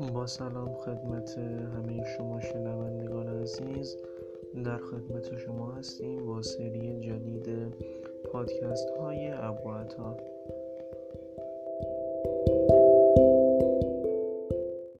با سلام خدمت همه شما شنوندگان عزیز، در خدمت شما هستیم با سری جدید پادکست های ابوعطا.